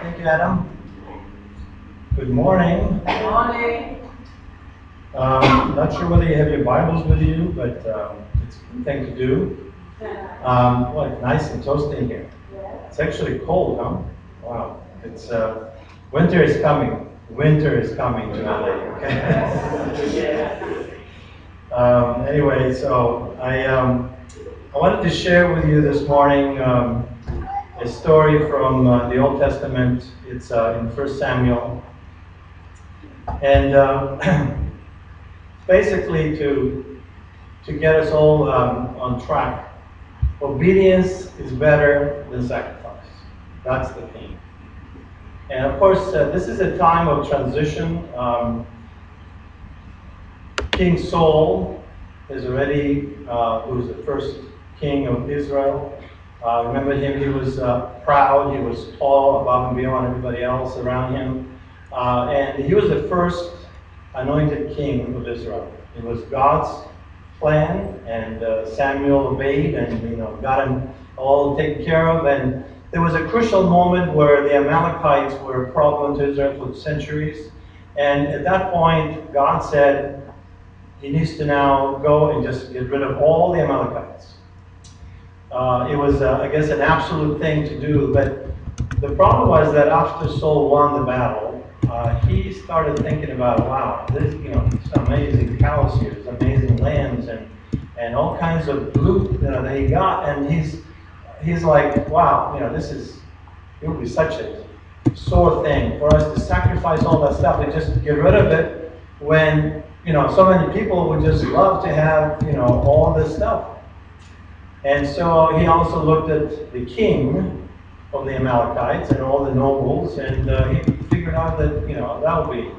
Thank you, Adam. Good morning. Good morning. Not sure whether you have your Bibles with you, but it's a good thing to do. Well, nice and toasty here. It's actually cold, huh? Wow. It's winter is coming. Winter is coming to LA, okay? Anyway, so I wanted to share with you this morning a story from the Old Testament. It's in 1 Samuel. And basically to get us all on track, obedience is better than sacrifice. That's the theme. And of course, this is a time of transition. King Saul is already, who's the first king of Israel. Remember him, he was proud, he was tall, above and beyond everybody else around him. And he was the first anointed king of Israel. It was God's plan, and Samuel obeyed, and got him all taken care of. And there was a crucial moment where the Amalekites were a problem to Israel for centuries. And at that point, God said, he needs to now go and just get rid of all the Amalekites. It was, I guess, an absolute thing to do. But the problem was that after Saul won the battle, he started thinking about, wow, this it's amazing cows here, it's amazing lambs, and all kinds of loot that he got. And he's like, wow, this is, it would be such a sore thing for us to sacrifice all that stuff and just get rid of it when, so many people would just love to have, all this stuff. And so he also looked at the king of the Amalekites and all the nobles, and he figured out that, that would be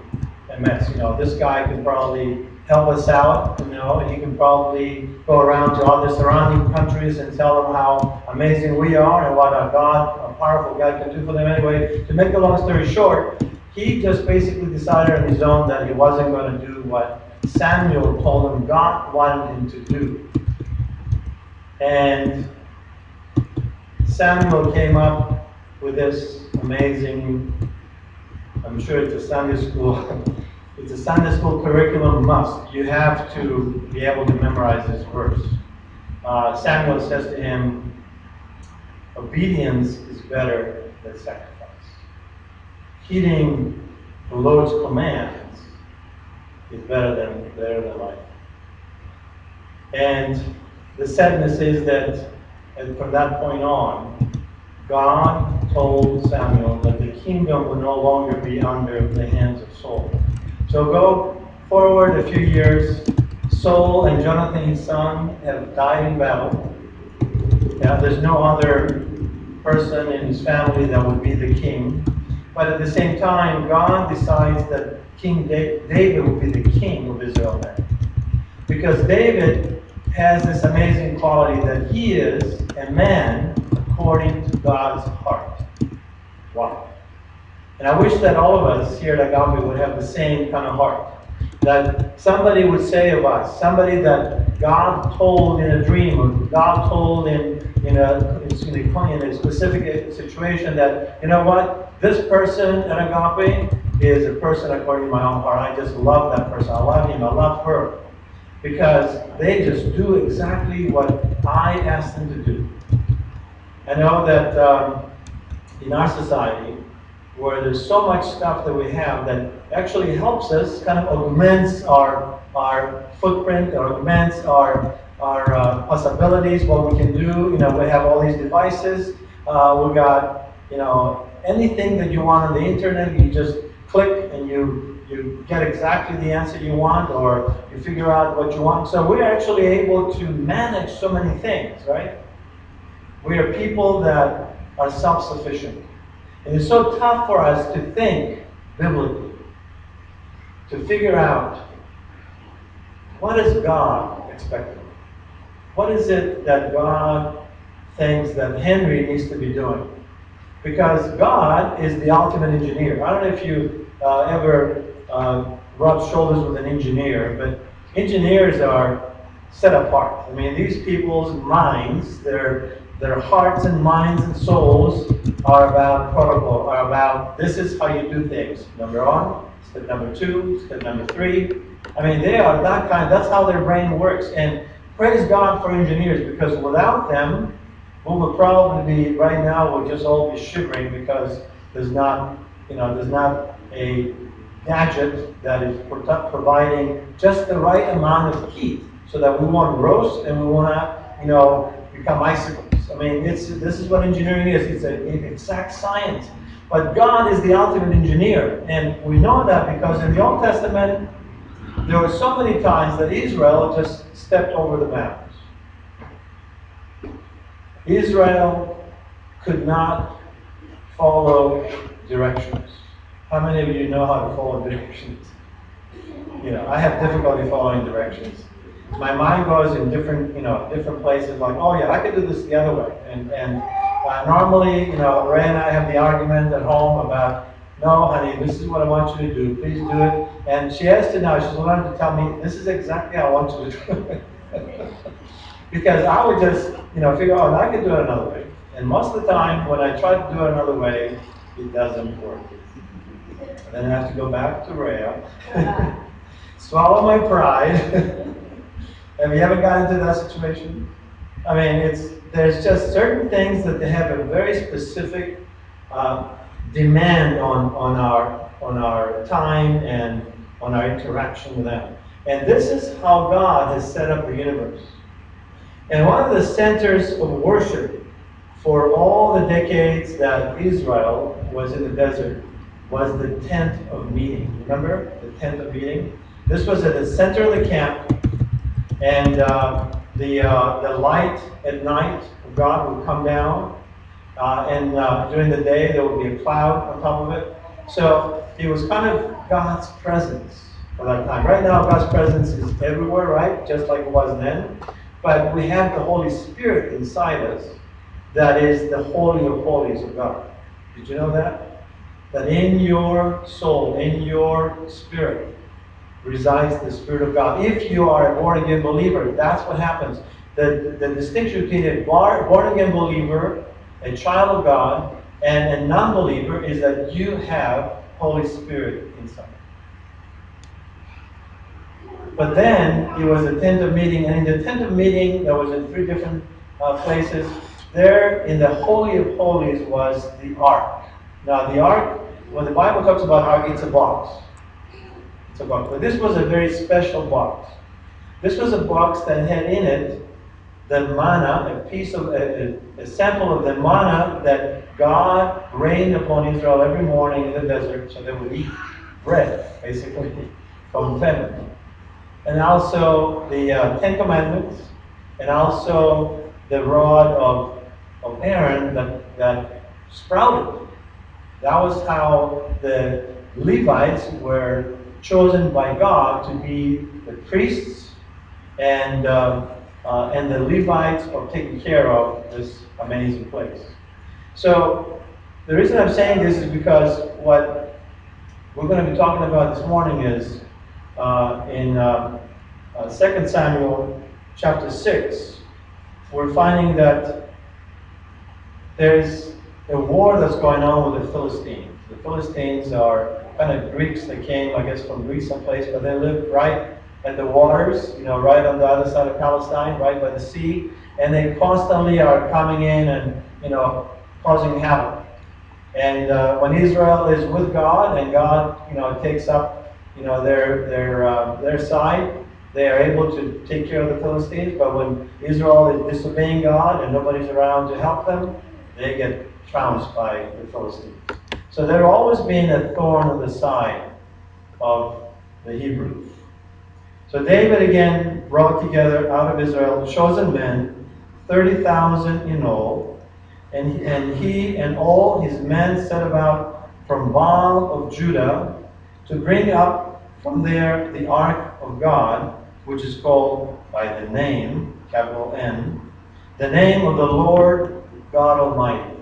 a mess. This guy could probably help us out, and he can probably go around to all the surrounding countries and tell them how amazing we are and what our God, a powerful God, can do for them. Anyway, to make a long story short, he just basically decided on his own that he wasn't going to do what Samuel told him God wanted him to do. And Samuel came up with this amazing, I'm sure it's a Sunday school, it's a Sunday school curriculum must. You have to be able to memorize this verse. Samuel says to him, obedience is better than sacrifice. Heeding the Lord's commands is better than life. And the sadness is that from that point on, God told Samuel that the kingdom would no longer be under the hands of Saul. So go forward a few years, Saul and Jonathan, his son, have died in battle. Now, there's no other person in his family that would be the king. But at the same time, God decides that King David will be the king of Israel now. Because David has this amazing quality that he is a man according to God's heart. Wow. And I wish that all of us here at Agape would have the same kind of heart. That somebody would say of us, somebody that God told in a dream, or God told in a specific situation that, this person at Agape is a person according to my own heart. I just love that person. I love him. I love her. Because they just do exactly what I ask them to do. I know that in our society, where there's so much stuff that we have that actually helps us, kind of augments our footprint, or augments our possibilities, what we can do. We have all these devices. We got anything that you want on the internet. You just click and you get exactly the answer you want, or you figure out what you want. So we're actually able to manage so many things, right? We are people that are self-sufficient. And it's so tough for us to think biblically, to figure out what does God expect of us? What is it that God thinks that Henry needs to be doing? Because God is the ultimate engineer. I don't know if you ever rub shoulders with an engineer, but engineers are set apart. I mean, these people's minds, their Their hearts and minds and souls are about protocol, are about this is how you do things. Number one, step number two, step number three. I mean, they are that kind. That's how their brain works. And praise God for engineers, because without them, we would probably be right now. We'll just all be shivering because there's not a gadget that is providing just the right amount of heat so that we want to roast and we want to, become icicles. I mean, this is what engineering is. It's an exact science. But God is the ultimate engineer. And we know that because in the Old Testament, there were so many times that Israel just stepped over the bounds. Israel could not follow directions. How many of you know how to follow directions? I have difficulty following directions. My mind goes in different places, like, oh yeah, I could do this the other way. And normally, Ray and I have the argument at home about, no, honey, this is what I want you to do. Please do it. And she has to know. She's learned to tell me, this is exactly how I want you to do it. Because I would just, figure out, I could do it another way. And most of the time, when I try to do it another way, it doesn't work. And then I have to go back to Raya, swallow my pride. Have you ever gotten into that situation? I mean, there's just certain things that they have a very specific demand on our time and on our interaction with them. And this is how God has set up the universe. And one of the centers of worship for all the decades that Israel was in the desert was the tent of meeting. Remember the tent of meeting? This was at the center of the camp. And the light at night of God would come down. And during the day, there would be a cloud on top of it. So it was kind of God's presence for that time. Right now, God's presence is everywhere, right? Just like it was then. But we have the Holy Spirit inside us that is the Holy of Holies of God. Did you know that? That in your soul, in your spirit, resides the Spirit of God. If you are a born-again believer, that's what happens. The distinction between a born-again believer, a child of God, and a non-believer is that you have Holy Spirit inside. But then, it was a tent of meeting, and in the tent of meeting that was in three different places, there in the Holy of Holies was the Ark. Now the Ark, when the Bible talks about Ark, it's a box. But this was a very special box. This was a box that had in it the manna, a sample of the manna that God rained upon Israel every morning in the desert, so they would eat bread, basically, from heaven. And also the Ten Commandments, and also the rod of Aaron that sprouted. That was how the Levites were chosen by God to be the priests, and the Levites are taking care of this amazing place. So the reason I'm saying this is because what we're going to be talking about this morning is in 2 Samuel chapter 6. We're finding that there's a war that's going on with the Philistines. The Philistines are kind of Greeks. They came, I guess, from Greece someplace, but they lived right at the waters, right on the other side of Palestine, right by the sea, and they constantly are coming in and, causing havoc. And when Israel is with God and God, takes up, their side, they are able to take care of the Philistines. But when Israel is disobeying God and nobody's around to help them, they get trounced by the Philistines. So there always been a thorn on the side of the Hebrews. So David again brought together out of Israel chosen men, 30,000 in all, and he and all his men set about from Baal of Judah to bring up from there the Ark of God, which is called by the name, capital N, the name of the Lord God Almighty.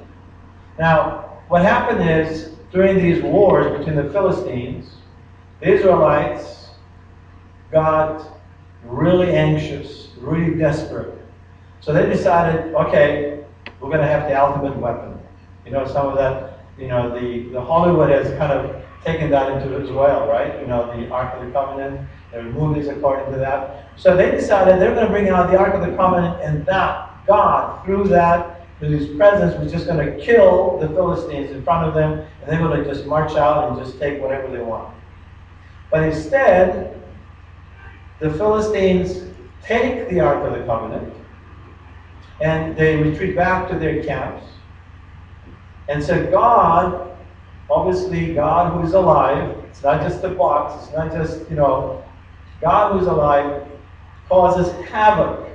Now, what happened is, during these wars between the Philistines, the Israelites got really anxious, really desperate. So they decided, okay, We're going to have the ultimate weapon. You know, some of that, you know, the Hollywood has kind of taken that into as well, right? You know, the Ark of the Covenant, there were movies according to that. So they decided they're going to bring out the Ark of the Covenant, and that God, through that, through his presence, was just going to kill the Philistines in front of them, and they were going to just march out and just take whatever they want. But instead, the Philistines take the Ark of the Covenant, and they retreat back to their camps. And so God, obviously God who is alive, it's not just the box, it's not just, you know, God who is alive causes havoc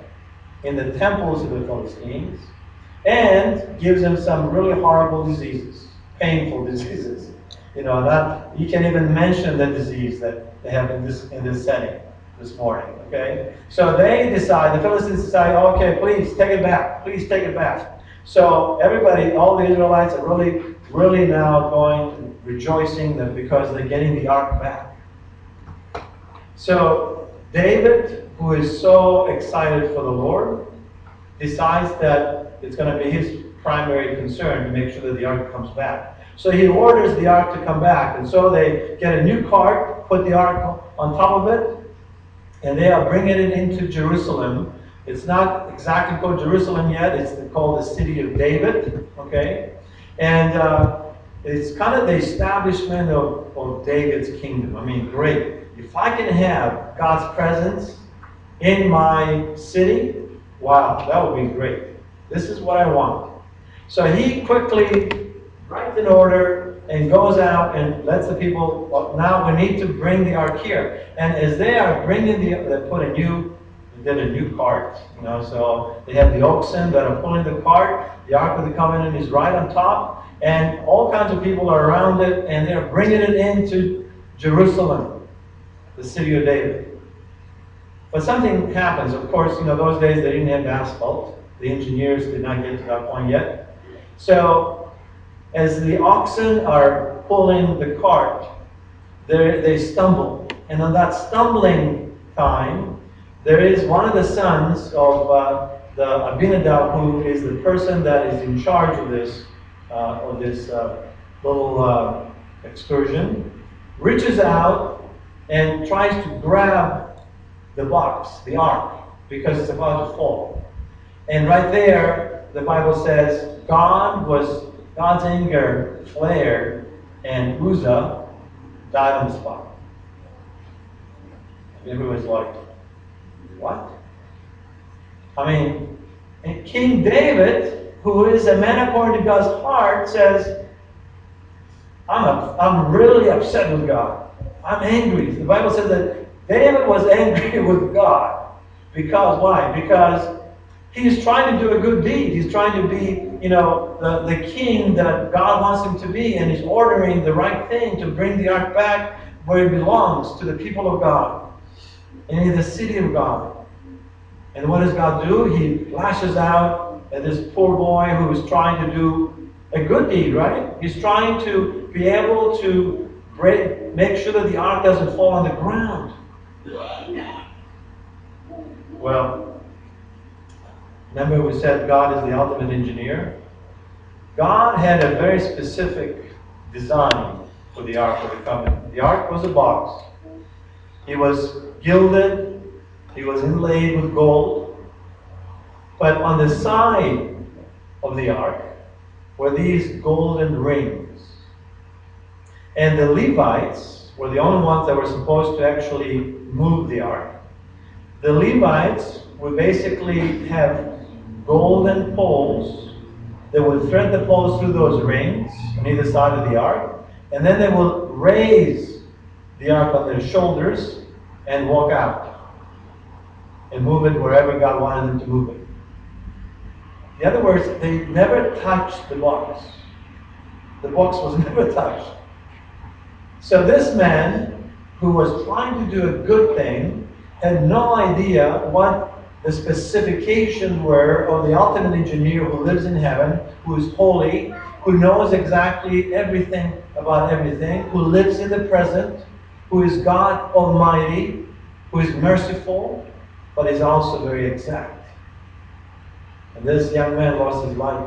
in the temples of the Philistines and gives them some really horrible diseases, painful diseases. You know, that you can't even mention the disease that they have in this setting this morning. Okay? So they decide, the Philistines decide, okay, please take it back. Please take it back. So everybody, all the Israelites are really, really now going and rejoicing that because they're getting the ark back. So David, who is so excited for the Lord, decides that it's going to be his primary concern to make sure that the ark comes back. So he orders the ark to come back. And so they get a new cart, put the ark on top of it, and they are bringing it into Jerusalem. It's not exactly called Jerusalem yet. It's called the city of David. Okay? And it's kind of the establishment of David's kingdom. I mean, great. If I can have God's presence in my city, wow, that would be great. This is what I want. So he quickly writes an order and goes out and lets the people, well, now we need to bring the ark here. And as they are bringing they did a new cart, you know, so they have the oxen that are pulling the cart, the Ark of the Covenant is right on top, and all kinds of people are around it, and they're bringing it into Jerusalem, the city of David. But something happens, of course, you know, those days they didn't have asphalt, the engineers did not get to that point yet. So, as the oxen are pulling the cart, they stumble, and on that stumbling time, there is one of the sons of the Abinadab, who is the person that is in charge of this little excursion, reaches out and tries to grab the box, the ark, because it's about to fall. And right there, the Bible says, God's anger flared, and Uzzah died on the spot. Everyone's like, what? I mean, and King David, who is a man according to God's heart, says, I'm really upset with God. I'm angry. The Bible says that David was angry with God. Because why? Because he's trying to do a good deed. He's trying to be, you know, the king that God wants him to be, and he's ordering the right thing to bring the ark back where it belongs, to the people of God. And in the city of God. And what does God do? He lashes out at this poor boy who is trying to do a good deed, right? He's trying to be able to make sure that the ark doesn't fall on the ground. Well, remember we said God is the ultimate engineer? God had a very specific design for the Ark of the Covenant. The ark was a box. It was gilded, it was inlaid with gold, but on the side of the ark were these golden rings. And the Levites were the only ones that were supposed to actually move the ark. The Levites would basically have golden poles. They would thread the poles through those rings on either side of the ark, and then they would raise the ark on their shoulders and walk out and move it wherever God wanted them to move it. In other words, they never touched the box. The box was never touched. So this man, who was trying to do a good thing, had no idea what the specifications were of the ultimate engineer who lives in heaven, who is holy, who knows exactly everything about everything, who lives in the present, who is God Almighty, who is merciful, but is also very exact. And this young man lost his life.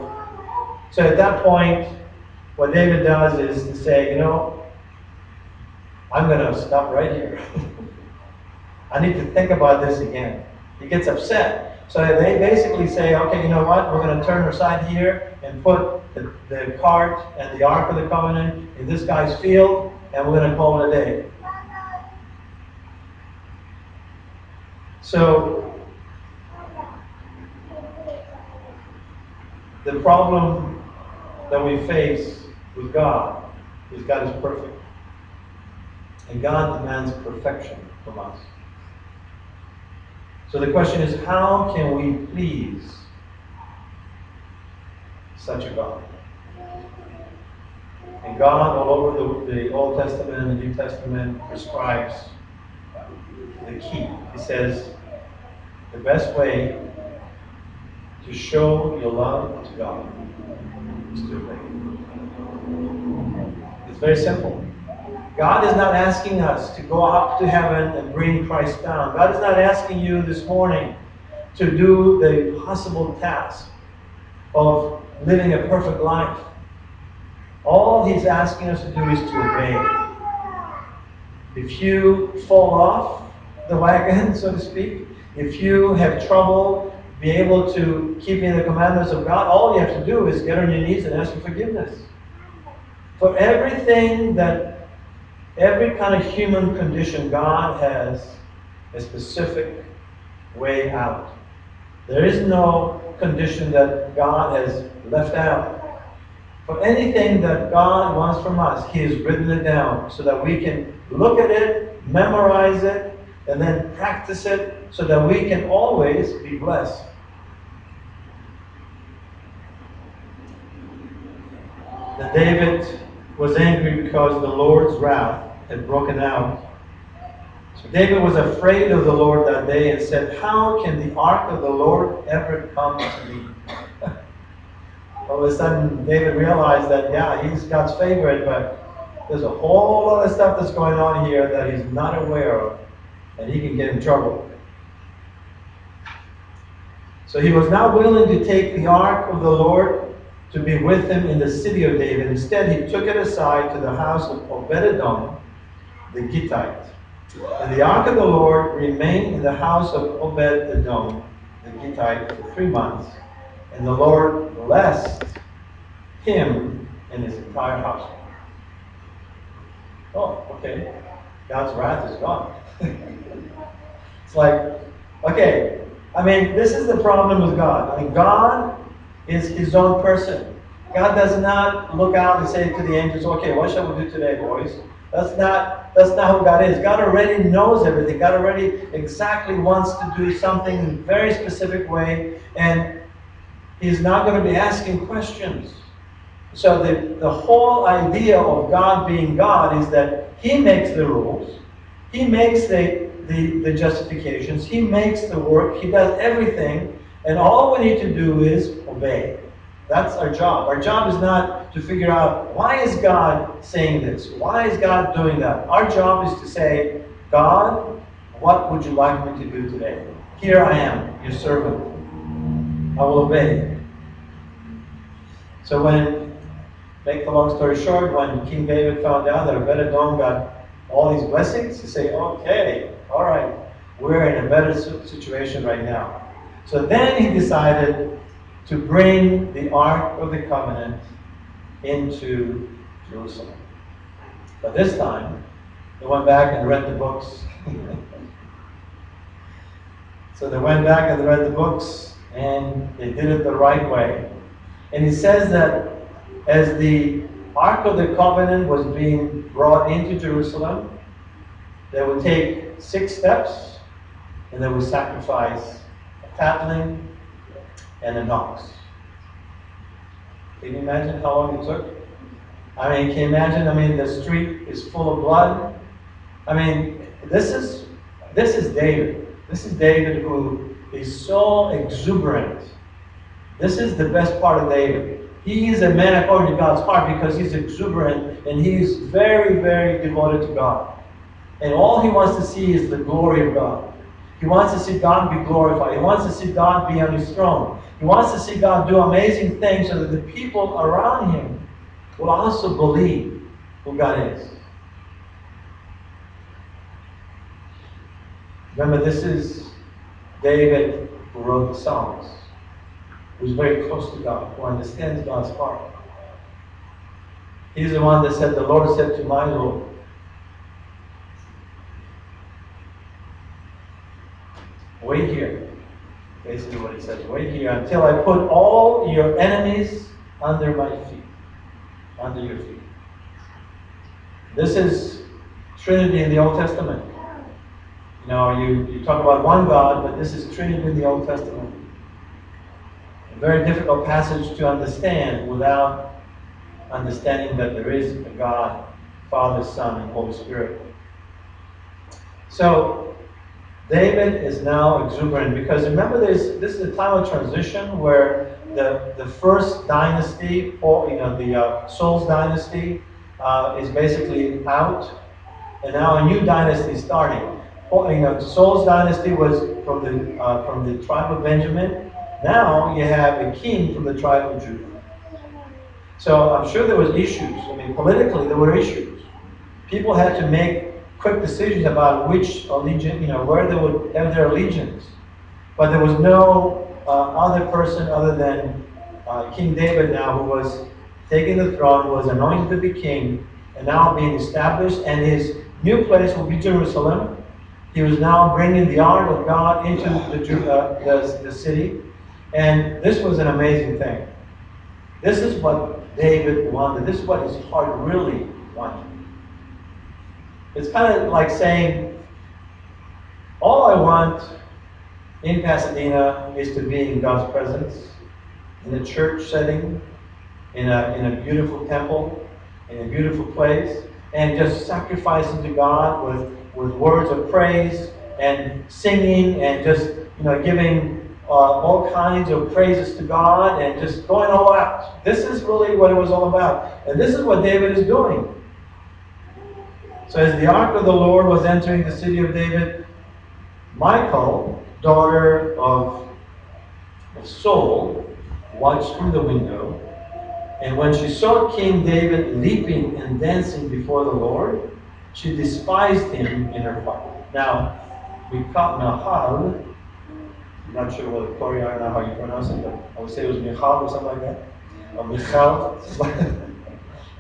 So at that point, what David does is to say, you know, I'm going to stop right here. I need to think about this again. He gets upset. So they basically say, okay, you know what? We're going to turn aside here and put the cart and the Ark of the Covenant in this guy's field, and we're going to call it a day. So the problem that we face with God is God is perfect. And God demands perfection from us. So the question is, how can we please such a God? And God, all over the Old Testament and the New Testament, prescribes the key. He says, the best way to show your love to God is to obey Him. It's very simple. God is not asking us to go up to heaven and bring Christ down. God is not asking you this morning to do the impossible task of living a perfect life. All He's asking us to do is to obey. If you fall off the wagon, so to speak, if you have trouble being able to keep in the commandments of God, all you have to do is get on your knees and ask for forgiveness. For everything that every kind of human condition, God has a specific way out. There is no condition that God has left out. For anything that God wants from us, He has written it down so that we can look at it, memorize it, and then practice it so that we can always be blessed. The David was angry because the Lord's wrath had broken out. So David was afraid of the Lord that day and said, how can the ark of the Lord ever come to me? All of a sudden, David realized that, yeah, he's God's favorite, but there's a whole lot of stuff that's going on here that he's not aware of, and he can get in trouble. So he was not willing to take the ark of the Lord to be with him in the city of David. Instead, he took it aside to the house of Obed-Edom, the Gittite. And the ark of the Lord remained in the house of Obed-Edom, the Gittite, for 3 months. And the Lord blessed him and his entire household. Oh, okay. God's wrath is gone. It's like, okay. I mean, this is the problem with God. I mean, God is His own person. God does not look out and say to the angels, okay, what shall we do today, boys? That's not who God is. God already knows everything. God already exactly wants to do something in a very specific way, and He's not going to be asking questions. So the whole idea of God being God is that He makes the rules, He makes the justifications, He makes the work, He does everything. And all we need to do is obey. That's our job. Our job is not to figure out, why is God saying this? Why is God doing that? Our job is to say, God, what would you like me to do today? Here I am, your servant. I will obey. So when, make the long story short, when King David found out that Obed-Edom got all these blessings, he said, okay, all right, we're in a better situation right now. So then he decided to bring the Ark of the Covenant into Jerusalem. But this time, they went back and read the books. So they went back and read the books, and they did it the right way. And it says that as the Ark of the Covenant was being brought into Jerusalem, they would take 6 steps, and they would sacrifice tattling and an ox. Can you imagine how long it took? I mean, the street is full of blood. I mean, this is David. This is David who is so exuberant. This is the best part of David. He is a man according to God's heart because he's exuberant and he is very, very devoted to God. And all he wants to see is the glory of God. He wants to see God be glorified. He wants to see God be on His throne. He wants to see God do amazing things so that the people around him will also believe who God is. Remember, this is David who wrote the Psalms, who's very close to God, who understands God's heart. He's the one that said, "The Lord said to my Lord." Wait here. Basically what he says, wait here until I put all your enemies under my feet. Under your feet. This is Trinity in the Old Testament. You know, you talk about one God, but this is Trinity in the Old Testament. A very difficult passage to understand without understanding that there is a God, Father, Son, and Holy Spirit. So, David is now exuberant because remember this is a time of transition where the first dynasty, Saul's dynasty, is basically out, and now a new dynasty is starting. Saul's dynasty was from the tribe of Benjamin. Now you have a king from the tribe of Judah. So I'm sure there was issues. I mean, politically there were issues. People had to make quick decisions about which allegiance, where they would have their allegiance. But there was no other person other than King David now, who was taking the throne, was anointed to be king, and now being established. And his new place will be Jerusalem. He was now bringing the Ark of God into the city. And this was an amazing thing. This is what David wanted. This is what his heart really wanted. It's kind of like saying, all I want in Pasadena is to be in God's presence, in a church setting, in a beautiful temple, in a beautiful place, and just sacrificing to God with words of praise and singing and just giving all kinds of praises to God and just going all out. This is really what it was all about. And this is what David is doing. So as the Ark of the Lord was entering the city of David, Michal, daughter of Saul, watched from the window. And when she saw King David leaping and dancing before the Lord, she despised him in her heart. Now, Michal, I'm not sure what Corey, I don't know how you pronounce it, but I would say it was Michal or something like that. Or Michal.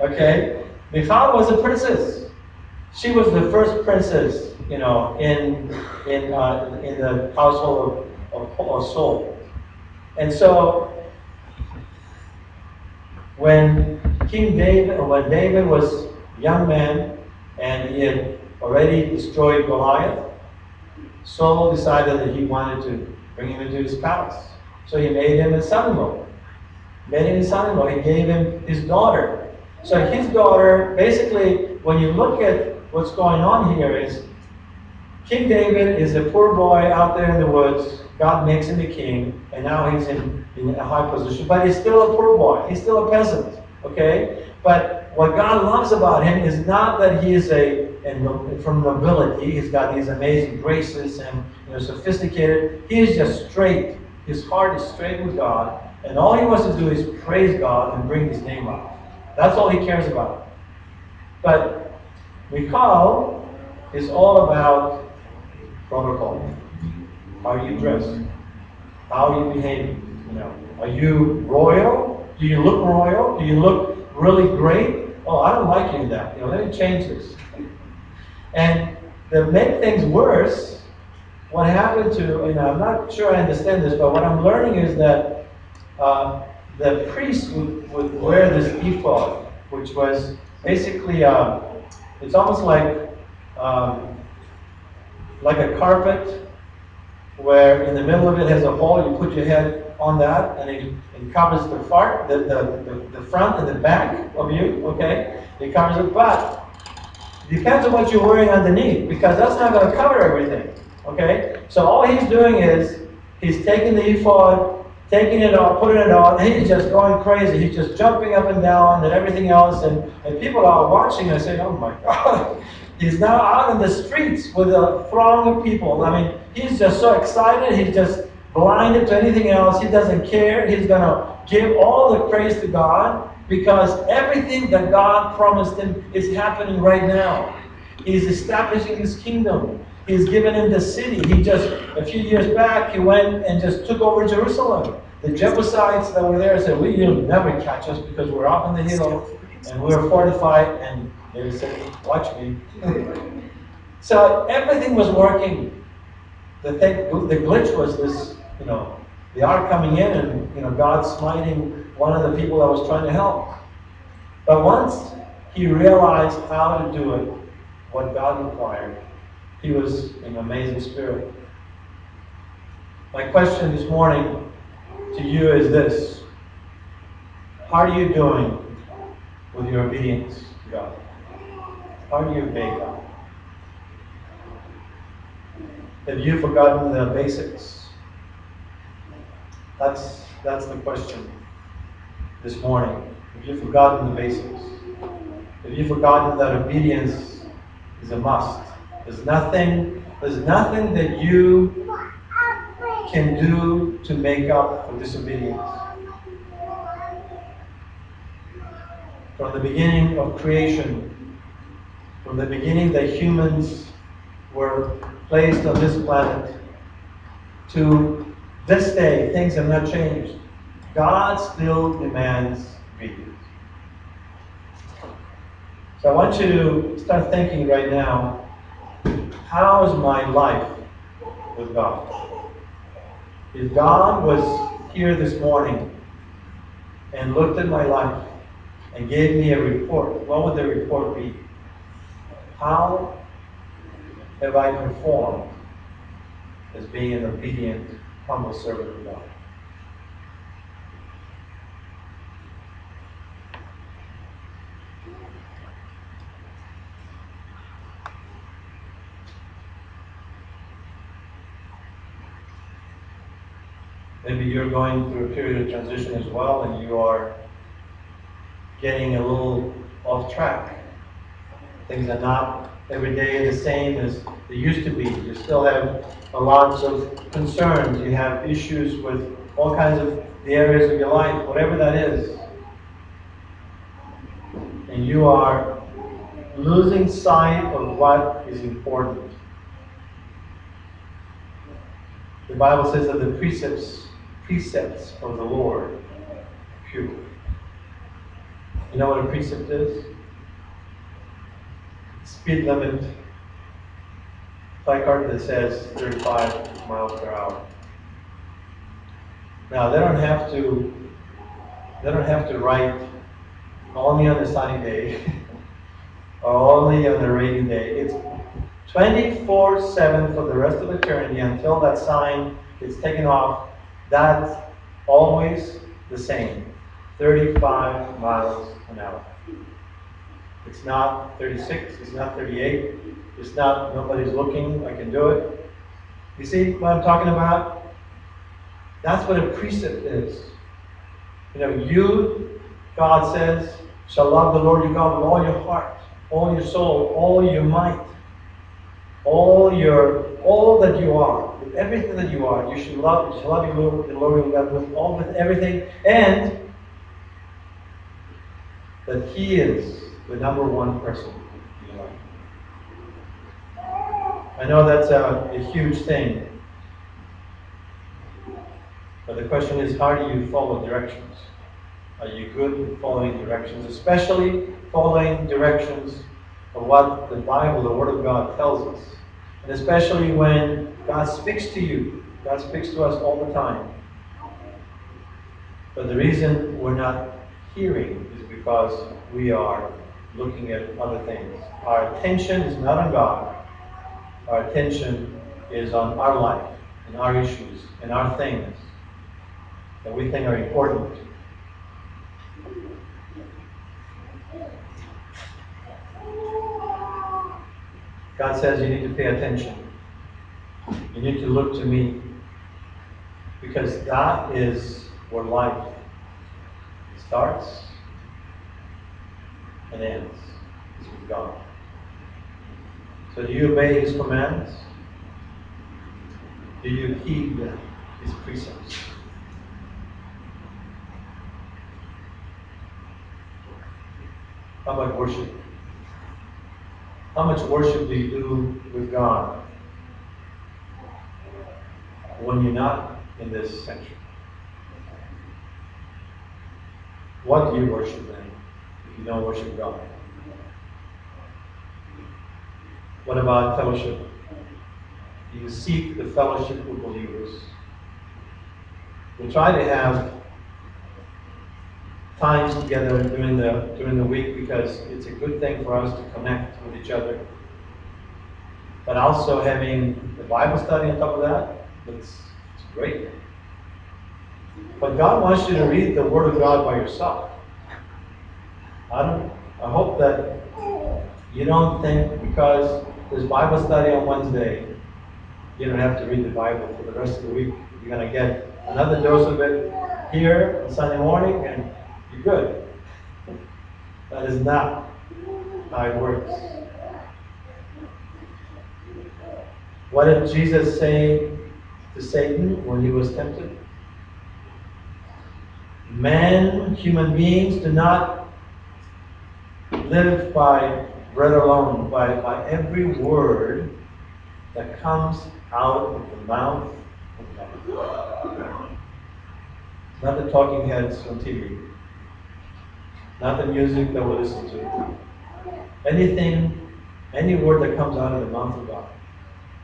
Okay. Michal was a princess. She was the first princess, in the household of Saul. And so, when David was a young man and he had already destroyed Goliath, Saul decided that he wanted to bring him into his palace. So he made him his son-in-law. He gave him his daughter. So his daughter, basically, when you look at what's going on here is King David is a poor boy out there in the woods. God makes him the king, and now he's in a high position. But he's still a poor boy. He's still a peasant. Okay? But what God loves about him is not that he is from nobility. He's got these amazing graces and sophisticated. He is just straight. His heart is straight with God. And all he wants to do is praise God and bring his name up. That's all he cares about. But Michal is all about protocol. How are you dressed? How are you behaving? Are you royal? Do you look royal? Do you look really great? Oh, I don't like you in that. Let me change this. And to make things worse, what happened to, I'm not sure I understand this, but what I'm learning is that the priest would wear this ephod, which was basically it's almost like a carpet where in the middle of it has a hole. You put your head on that, and it covers the front and the back of you. Okay, it covers it, but it depends on what you're wearing underneath, because that's not going to cover everything. Okay, so all he's doing is he's taking the ephod, taking it off, putting it on, and he's just going crazy. He's just jumping up and down and everything else. And people are watching and saying, oh my God, he's now out in the streets with a throng of people. I mean, he's just so excited. He's just blinded to anything else. He doesn't care. He's going to give all the praise to God, because everything that God promised him is happening right now. He's establishing his kingdom. He's given him the city. He just, a few years back, he went and just took over Jerusalem. The Jebusites that were there said, you'll never catch us because we're up on the hill and we're fortified. And they said, watch me. So everything was working. The glitch was this, the ark coming in and, God smiting one of the people that was trying to help. But once he realized how to do it, what God required, he was in amazing spirit. My question this morning to you is this: how are you doing with your obedience to God? How do you obey God? Have you forgotten the basics? That's the question this morning. Have you forgotten the basics? Have you forgotten that obedience is a must? There's nothing that you can do to make up for disobedience. From the beginning of creation, from the beginning that humans were placed on this planet, to this day, things have not changed. God still demands obedience. So I want you to start thinking right now, how is my life with God? If God was here this morning and looked at my life and gave me a report, what would the report be? How have I performed as being an obedient, humble servant of God? Maybe you're going through a period of transition as well, and you are getting a little off track. Things are not every day the same as they used to be. You still have a lot of concerns. You have issues with all kinds of the areas of your life, whatever that is. And you are losing sight of what is important. The Bible says that the precepts of the Lord are pure. You know what a precept is? Speed limit placard that says 35 miles per hour. Now they don't have to write only on a sunny day or only on a rainy day. It's 24/7 for the rest of eternity until that sign is taken off. That's always the same. 35 miles an hour. It's not 36, it's not 38, it's not nobody's looking, I can do it. You see what I'm talking about? That's what a precept is. God says, shall love the Lord your God with all your heart, all your soul, all your might, all that you are, with everything that you are. You should love your Lord your God with everything, and that He is the number one person in your life. I know that's a huge thing, but the question is, how do you follow directions? Are you good at following directions, especially following directions of what the Bible, the Word of God, tells us? And especially when God speaks to you. God speaks to us all the time. But the reason we're not hearing is because we are looking at other things. Our attention is not on God. Our attention is on our life, and our issues, and our things that we think are important. God says you need to pay attention. You need to look to me, because that is where life starts and ends, is with God. So do you obey His commands? Do you heed his precepts. How about worship? How much worship do you do with God when you're not in this century? What do you worship then if you don't worship God? What about fellowship? Do you seek the fellowship with believers? We try to have times together during the week because it's a good thing for us to connect with each other. But also having the Bible study on top of that, it's great. But God wants you to read the Word of God by yourself. I hope that you don't think because there's Bible study on Wednesday, you don't have to read the Bible for the rest of the week. You're going to get another dose of it here on Sunday morning and you're good. That is not how it works. What did Jesus say to Satan when he was tempted? Men, human beings, do not live by bread alone, by every word that comes out of the mouth of God. Not the talking heads on TV. Not the music that we listen to. Anything, any word that comes out of the mouth of God.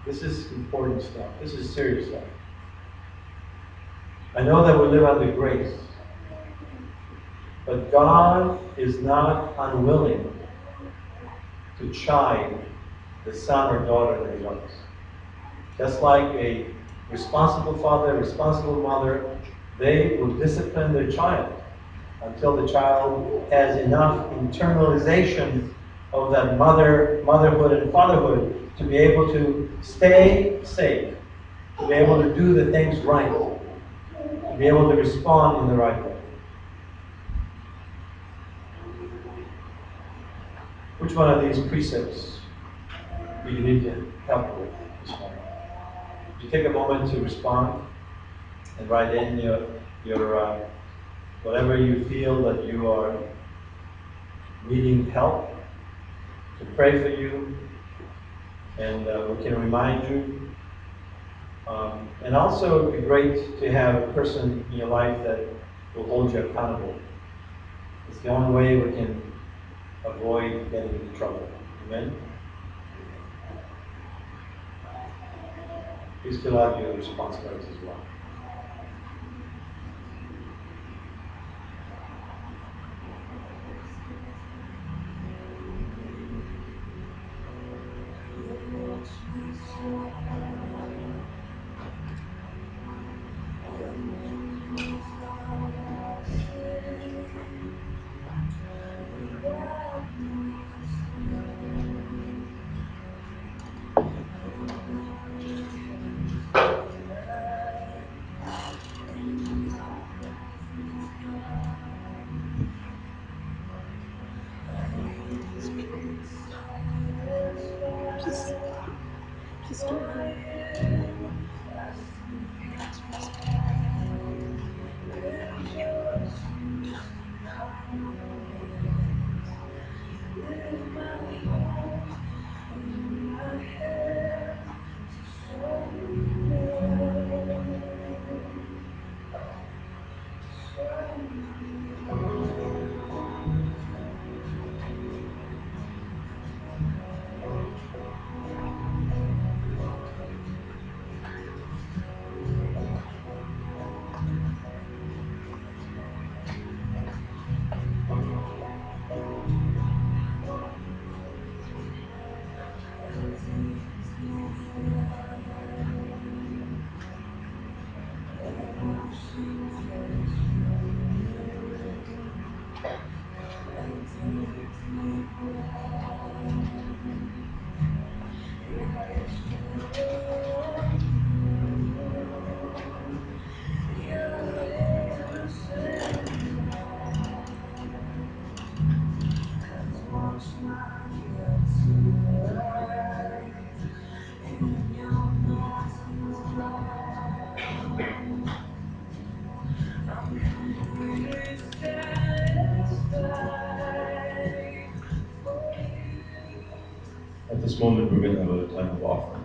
This is important stuff. This is serious stuff. I know that we live under grace. But God is not unwilling to chide the son or daughter that he loves. Just like a responsible father, responsible mother, they will discipline their child until the child has enough internalization of that motherhood and fatherhood to be able to stay safe, to be able to do the things right, to be able to respond in the right way. Which one of these precepts do you need to help with this morning? Would you take a moment to respond and write in your whatever you feel that you are needing help, to pray for you, and we can remind you. And also, it would be great to have a person in your life that will hold you accountable. It's the only way we can avoid getting into trouble. Amen? Please fill out your response cards as well. At this moment, we're going to have a time of offering.